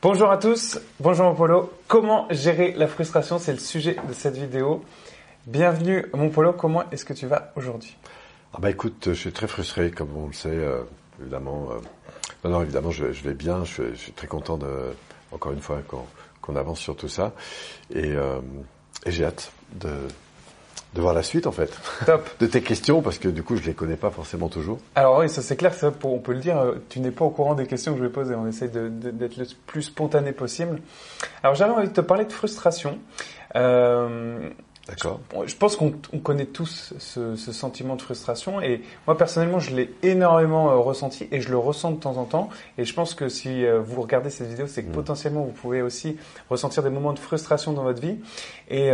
Bonjour à tous, bonjour Polo. Comment gérer la frustration, c'est le sujet de cette vidéo. Bienvenue mon Polo, comment est-ce que tu vas aujourd'hui? Écoute, je suis très frustré, comme on le sait, évidemment. Évidemment, je vais bien, je suis très content, encore une fois, qu'on avance sur tout ça. Et j'ai hâte de voir la suite, en fait. Top. De tes questions, parce que du coup, je les connais pas forcément toujours. Alors oui, ça c'est clair, ça, on peut le dire, tu n'es pas au courant des questions que je vais poser. On essaie d'être le plus spontané possible. Alors j'avais envie de te parler de frustration. D'accord. Je pense qu'on connaît tous ce sentiment de frustration, et moi personnellement je l'ai énormément ressenti et je le ressens de temps en temps, et je pense que si vous regardez cette vidéo, c'est que potentiellement vous pouvez aussi ressentir des moments de frustration dans votre vie, et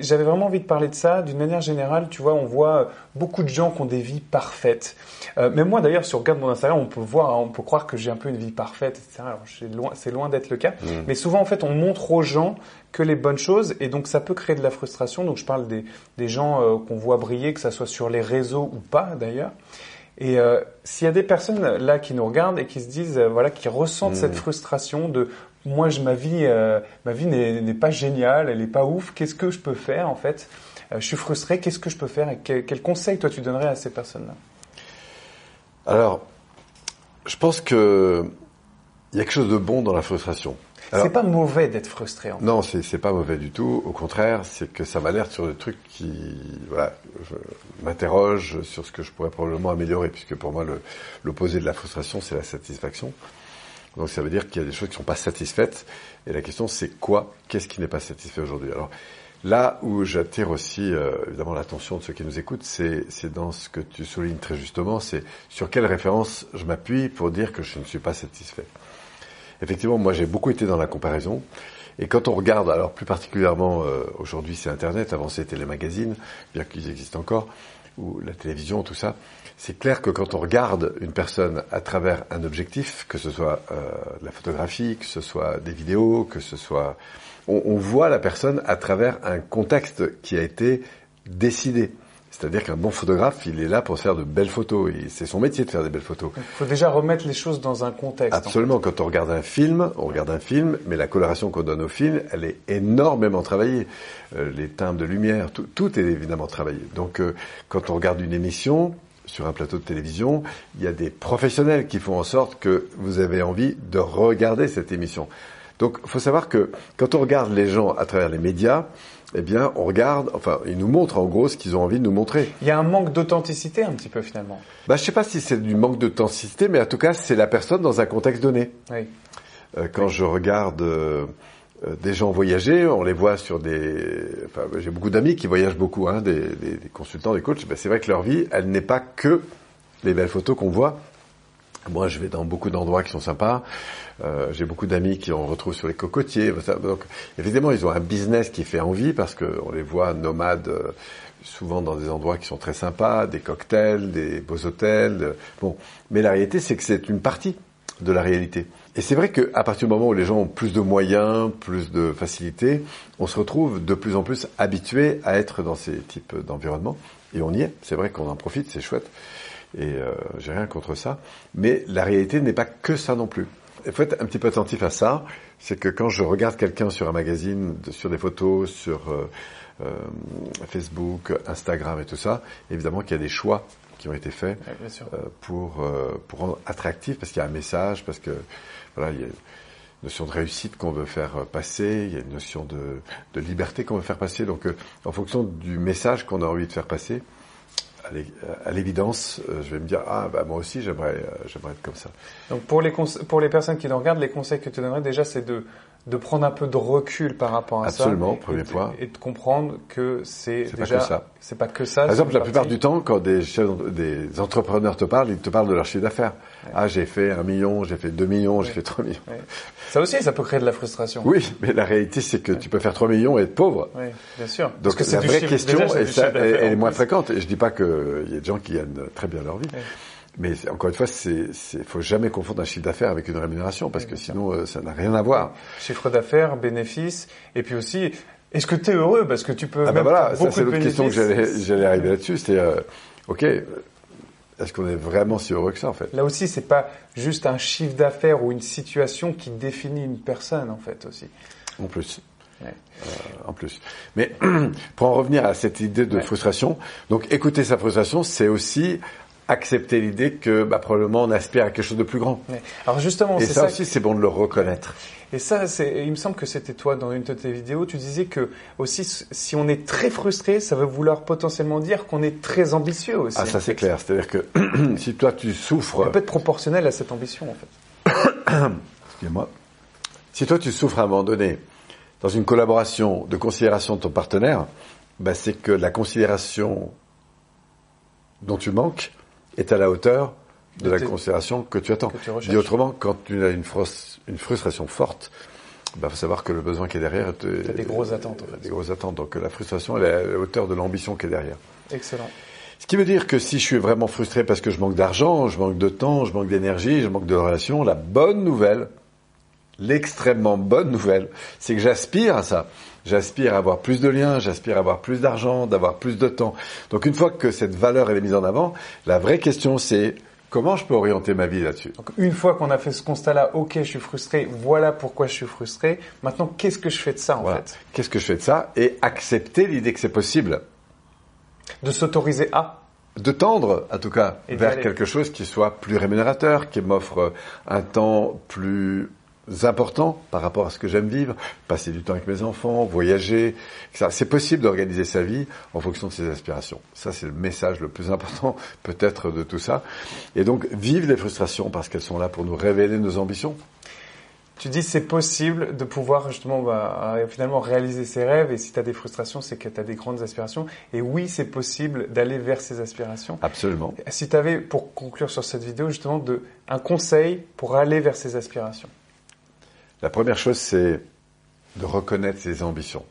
j'avais vraiment envie de parler de ça d'une manière générale. Tu vois, on voit beaucoup de gens qui ont des vies parfaites, même moi d'ailleurs, si on regarde mon Instagram, on peut voir, hein, on peut croire que j'ai un peu une vie parfaite, etc. Alors c'est loin d'être le cas, mais souvent en fait on montre aux gens que les bonnes choses, et donc ça peut créer de la frustration. Donc je parle des gens qu'on voit briller, que ça soit sur les réseaux ou pas d'ailleurs. Et s'il y a des personnes là qui nous regardent et qui se disent, voilà, qui ressentent cette frustration de « moi, ma vie n'est pas géniale, elle n'est pas ouf, qu'est-ce que je peux faire en fait ? Je suis frustré, qu'est-ce que je peux faire ?» Et quel conseil toi tu donnerais à ces personnes-là ? Alors, je pense que il y a quelque chose de bon dans la frustration. Alors, c'est pas mauvais d'être frustré. En fait. Non, c'est pas mauvais du tout. Au contraire, c'est que ça m'alerte sur des trucs qui, voilà, je m'interroge sur ce que je pourrais probablement améliorer, puisque pour moi, l'opposé de la frustration, c'est la satisfaction. Donc, ça veut dire qu'il y a des choses qui sont pas satisfaites. Et la question, c'est quoi? Qu'est-ce qui n'est pas satisfait aujourd'hui? Alors, là où j'attire aussi, évidemment, l'attention de ceux qui nous écoutent, c'est dans ce que tu soulignes très justement, c'est sur quelle référence je m'appuie pour dire que je ne suis pas satisfait. Effectivement, moi j'ai beaucoup été dans la comparaison, et quand on regarde, alors plus particulièrement aujourd'hui c'est Internet, avant c'était les magazines, bien qu'ils existent encore, ou la télévision, tout ça, c'est clair que quand on regarde une personne à travers un objectif, que ce soit la photographie, que ce soit des vidéos, que ce soit, on voit la personne à travers un contexte qui a été décidé. C'est-à-dire qu'un bon photographe, il est là pour faire de belles photos. C'est son métier de faire des belles photos. Il faut déjà remettre les choses dans un contexte. Absolument. En fait. Quand on regarde un film, mais la coloration qu'on donne au film, elle est énormément travaillée. Les timbres de lumière, tout est évidemment travaillé. Donc, quand on regarde une émission sur un plateau de télévision, il y a des professionnels qui font en sorte que vous avez envie de regarder cette émission. Donc, il faut savoir que quand on regarde les gens à travers les médias, eh bien, on regarde, enfin, ils nous montrent en gros ce qu'ils ont envie de nous montrer. Il y a un manque d'authenticité un petit peu finalement. Je sais pas si c'est du manque d'authenticité, mais en tout cas, c'est la personne dans un contexte donné. Oui. Quand je regarde des gens voyager, on les voit sur j'ai beaucoup d'amis qui voyagent beaucoup, hein, des consultants, des coachs. C'est vrai que leur vie, elle n'est pas que les belles photos qu'on voit. Moi, je vais dans beaucoup d'endroits qui sont sympas. J'ai beaucoup d'amis qui on retrouve sur les cocotiers. Donc, évidemment, ils ont un business qui fait envie parce que on les voit nomades, souvent dans des endroits qui sont très sympas, des cocktails, des beaux hôtels. Bon, mais la réalité, c'est que c'est une partie de la réalité. Et c'est vrai qu'à partir du moment où les gens ont plus de moyens, plus de facilité, on se retrouve de plus en plus habitué à être dans ces types d'environnement. Et on y est. C'est vrai qu'on en profite, c'est chouette. Et j'ai rien contre ça, mais la réalité n'est pas que ça non plus. Il faut être un petit peu attentif à ça, c'est que quand je regarde quelqu'un sur un magazine, sur des photos, sur Facebook, Instagram et tout ça, évidemment qu'il y a des choix qui ont été faits pour rendre attractif, parce qu'il y a un message, parce que voilà, il y a une notion de réussite qu'on veut faire passer, il y a une notion de liberté qu'on veut faire passer. Donc, en fonction du message qu'on a envie de faire passer, à l'évidence, je vais me dire, moi aussi, j'aimerais être comme ça. Donc, pour les personnes qui nous regardent, les conseils que tu donnerais, déjà, c'est de prendre un peu de recul par rapport à ça. Absolument, premier point. Et de comprendre que c'est déjà, pas que ça. C'est pas que ça. Par exemple, la plupart du temps, quand des entrepreneurs te parlent, ils te parlent de leur chiffre d'affaires. Ouais. J'ai fait 1 million, j'ai fait 2 millions, j'ai fait 3 millions. Ouais. Ça aussi, ça peut créer de la frustration. Oui, mais la réalité, c'est que tu peux faire 3 millions et être pauvre. Oui, bien sûr. Donc, parce que la vraie question, elle est moins fréquente. Et je dis pas qu'il y a des gens qui gagnent très bien leur vie. Ouais. Mais encore une fois, faut jamais confondre un chiffre d'affaires avec une rémunération, parce que sinon, ça n'a rien à voir. Chiffre d'affaires, bénéfices, et puis aussi, est-ce que tu es heureux? Parce que tu peux. Voilà, ça c'est l'autre question que j'allais arriver là-dessus. C'est, ok, est-ce qu'on est vraiment si heureux que ça, en fait? Là aussi, c'est pas juste un chiffre d'affaires ou une situation qui définit une personne, en fait, aussi. En plus. Ouais. En plus. Mais pour en revenir à cette idée de frustration, donc écouter sa frustration, c'est aussi accepter l'idée que probablement on aspire à quelque chose de plus grand. Ouais. Alors justement, et c'est ça aussi, c'est bon de le reconnaître. Et ça, il me semble que c'était toi dans une de tes vidéos, tu disais que aussi, si on est très frustré, ça veut vouloir potentiellement dire qu'on est très ambitieux aussi. Ah, ça c'est clair. C'est-à-dire que si toi tu souffres, ça peut être proportionnel à cette ambition, en fait. Excusez-moi. Si toi tu souffres à un moment donné dans une collaboration de considération de ton partenaire, c'est que la considération dont tu manques est à la hauteur de la considération que tu attends. Dit autrement, quand tu as une frustration forte, faut savoir que le besoin qui est derrière... Tu as des grosses attentes. En fait. Des grosses attentes. Donc la frustration, elle est à la hauteur de l'ambition qui est derrière. Excellent. Ce qui veut dire que si je suis vraiment frustré parce que je manque d'argent, je manque de temps, je manque d'énergie, je manque de relations, la bonne nouvelle, l'extrêmement bonne nouvelle, c'est que j'aspire à ça. J'aspire à avoir plus de liens, j'aspire à avoir plus d'argent, d'avoir plus de temps. Donc une fois que cette valeur est mise en avant, la vraie question c'est comment je peux orienter ma vie là-dessus. Donc une fois qu'on a fait ce constat-là, ok, je suis frustré, voilà pourquoi je suis frustré. Maintenant, qu'est-ce que je fais de ça en fait ? Qu'est-ce que je fais de ça et accepter l'idée que c'est possible. De s'autoriser à de tendre, en tout cas, et vers quelque chose qui soit plus rémunérateur, qui m'offre un temps plus important par rapport à ce que j'aime vivre, passer du temps avec mes enfants, voyager, etc. C'est possible d'organiser sa vie en fonction de ses aspirations. Ça, c'est le message le plus important peut-être de tout ça. Et donc, vive les frustrations parce qu'elles sont là pour nous révéler nos ambitions. Tu dis c'est possible de pouvoir justement finalement réaliser ses rêves et si tu as des frustrations, c'est que tu as des grandes aspirations. Et oui, c'est possible d'aller vers ces aspirations. Absolument. Si tu avais, pour conclure sur cette vidéo, justement un conseil pour aller vers ces aspirations. La première chose, c'est de reconnaître ses ambitions.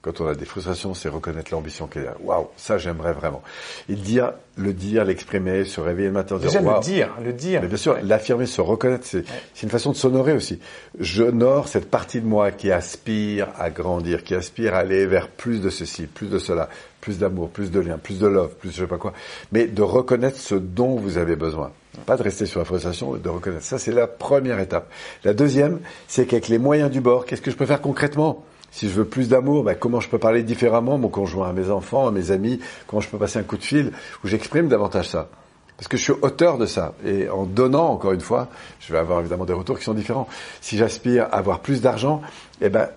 Quand on a des frustrations, c'est reconnaître l'ambition qu'il y a. Waouh, ça j'aimerais vraiment. Et le dire, l'exprimer, se réveiller le matin. Déjà wow. le dire. Mais bien sûr, l'affirmer, se reconnaître, c'est une façon de s'honorer aussi. J'honore cette partie de moi qui aspire à grandir, qui aspire à aller vers plus de ceci, plus de cela, plus d'amour, plus de liens, plus de love, plus je sais pas quoi. Mais de reconnaître ce dont vous avez besoin. Pas de rester sur la frustration, de reconnaître. Ça, c'est la première étape. La deuxième, c'est qu'avec les moyens du bord, qu'est-ce que je peux faire concrètement ? Si je veux plus d'amour, comment je peux parler différemment à mon conjoint, à mes enfants, à mes amis, comment je peux passer un coup de fil où j'exprime davantage ça ? Parce que je suis auteur de ça. Et en donnant, encore une fois, je vais avoir évidemment des retours qui sont différents. Si j'aspire à avoir plus d'argent,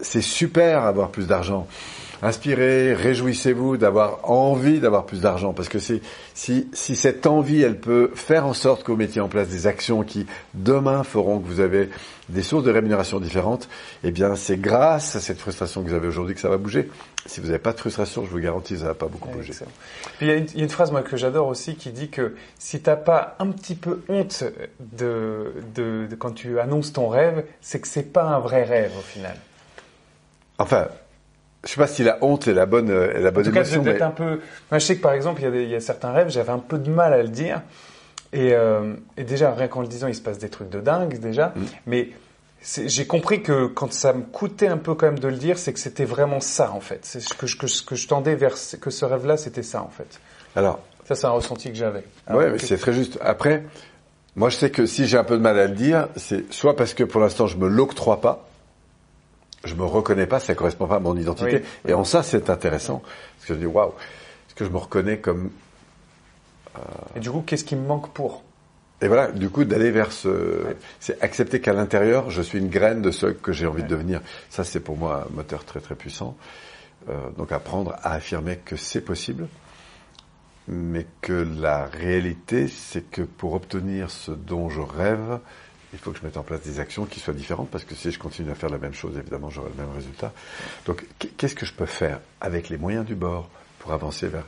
c'est super avoir plus d'argent. Inspirez, réjouissez-vous d'avoir envie d'avoir plus d'argent parce que si cette envie, elle peut faire en sorte que vous mettiez en place des actions qui demain feront que vous avez des sources de rémunération différentes, c'est grâce à cette frustration que vous avez aujourd'hui que ça va bouger. Si vous n'avez pas de frustration, je vous garantis, ça va pas beaucoup bouger. Excellent. Puis il y a une phrase moi que j'adore aussi qui dit que si t'as pas un petit peu honte de quand tu annonces ton rêve, c'est que c'est pas un vrai rêve au final. Enfin. Je sais pas si la honte est la bonne émotion. En tout cas, je sais que par exemple, il y a certains rêves, j'avais un peu de mal à le dire. Et déjà, rien qu'en le disant, il se passe des trucs de dingue déjà. Mmh. Mais j'ai compris que quand ça me coûtait un peu quand même de le dire, c'est que c'était vraiment ça en fait. C'est ce que je tendais vers, que ce rêve-là, c'était ça en fait. Alors. Ça, c'est un ressenti que j'avais. Ouais, mais c'est très juste. Après, moi, je sais que si j'ai un peu de mal à le dire, c'est soit parce que pour l'instant, je me l'octroie pas. Je me reconnais pas, ça correspond pas à mon identité. Oui. Et en ça, c'est intéressant. Parce que je dis, waouh, est-ce que je me reconnais comme... Et du coup, qu'est-ce qui me manque pour ? Et voilà, du coup, d'aller vers c'est accepter qu'à l'intérieur, je suis une graine de ce que j'ai envie de devenir. Ça, c'est pour moi un moteur très très puissant. Donc apprendre à affirmer que c'est possible. Mais que la réalité, c'est que pour obtenir ce dont je rêve, il faut que je mette en place des actions qui soient différentes parce que si je continue à faire la même chose, évidemment, j'aurai le même résultat. Donc, qu'est-ce que je peux faire avec les moyens du bord pour avancer vers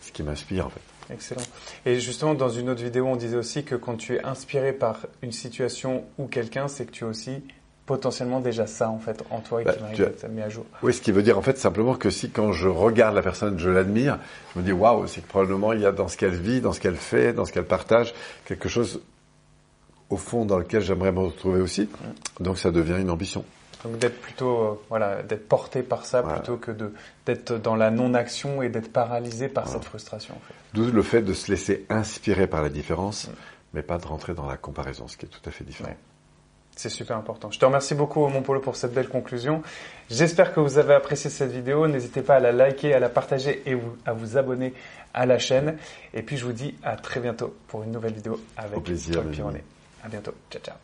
ce qui m'inspire, en fait? Excellent. Et justement, dans une autre vidéo, on disait aussi que quand tu es inspiré par une situation ou quelqu'un, c'est que tu es aussi potentiellement déjà ça, en fait, en toi et qui m'arrive à mettre à jour. Oui, ce qui veut dire, en fait, simplement que si quand je regarde la personne, je l'admire, je me dis, waouh, c'est que probablement il y a dans ce qu'elle vit, dans ce qu'elle fait, dans ce qu'elle partage, quelque chose au fond dans lequel j'aimerais me retrouver aussi. Donc ça devient une ambition. Donc d'être plutôt d'être porté par ça plutôt que d'être dans la non-action et d'être paralysé par cette frustration. En fait. D'où le fait de se laisser inspirer par la différence, mais pas de rentrer dans la comparaison, ce qui est tout à fait différent. Ouais. C'est super important. Je te remercie beaucoup, mon Polo, pour cette belle conclusion. J'espère que vous avez apprécié cette vidéo. N'hésitez pas à la liker, à la partager et à vous abonner à la chaîne. Et puis, je vous dis à très bientôt pour une nouvelle vidéo avec Paul Pironnet. À bientôt. Ciao, ciao.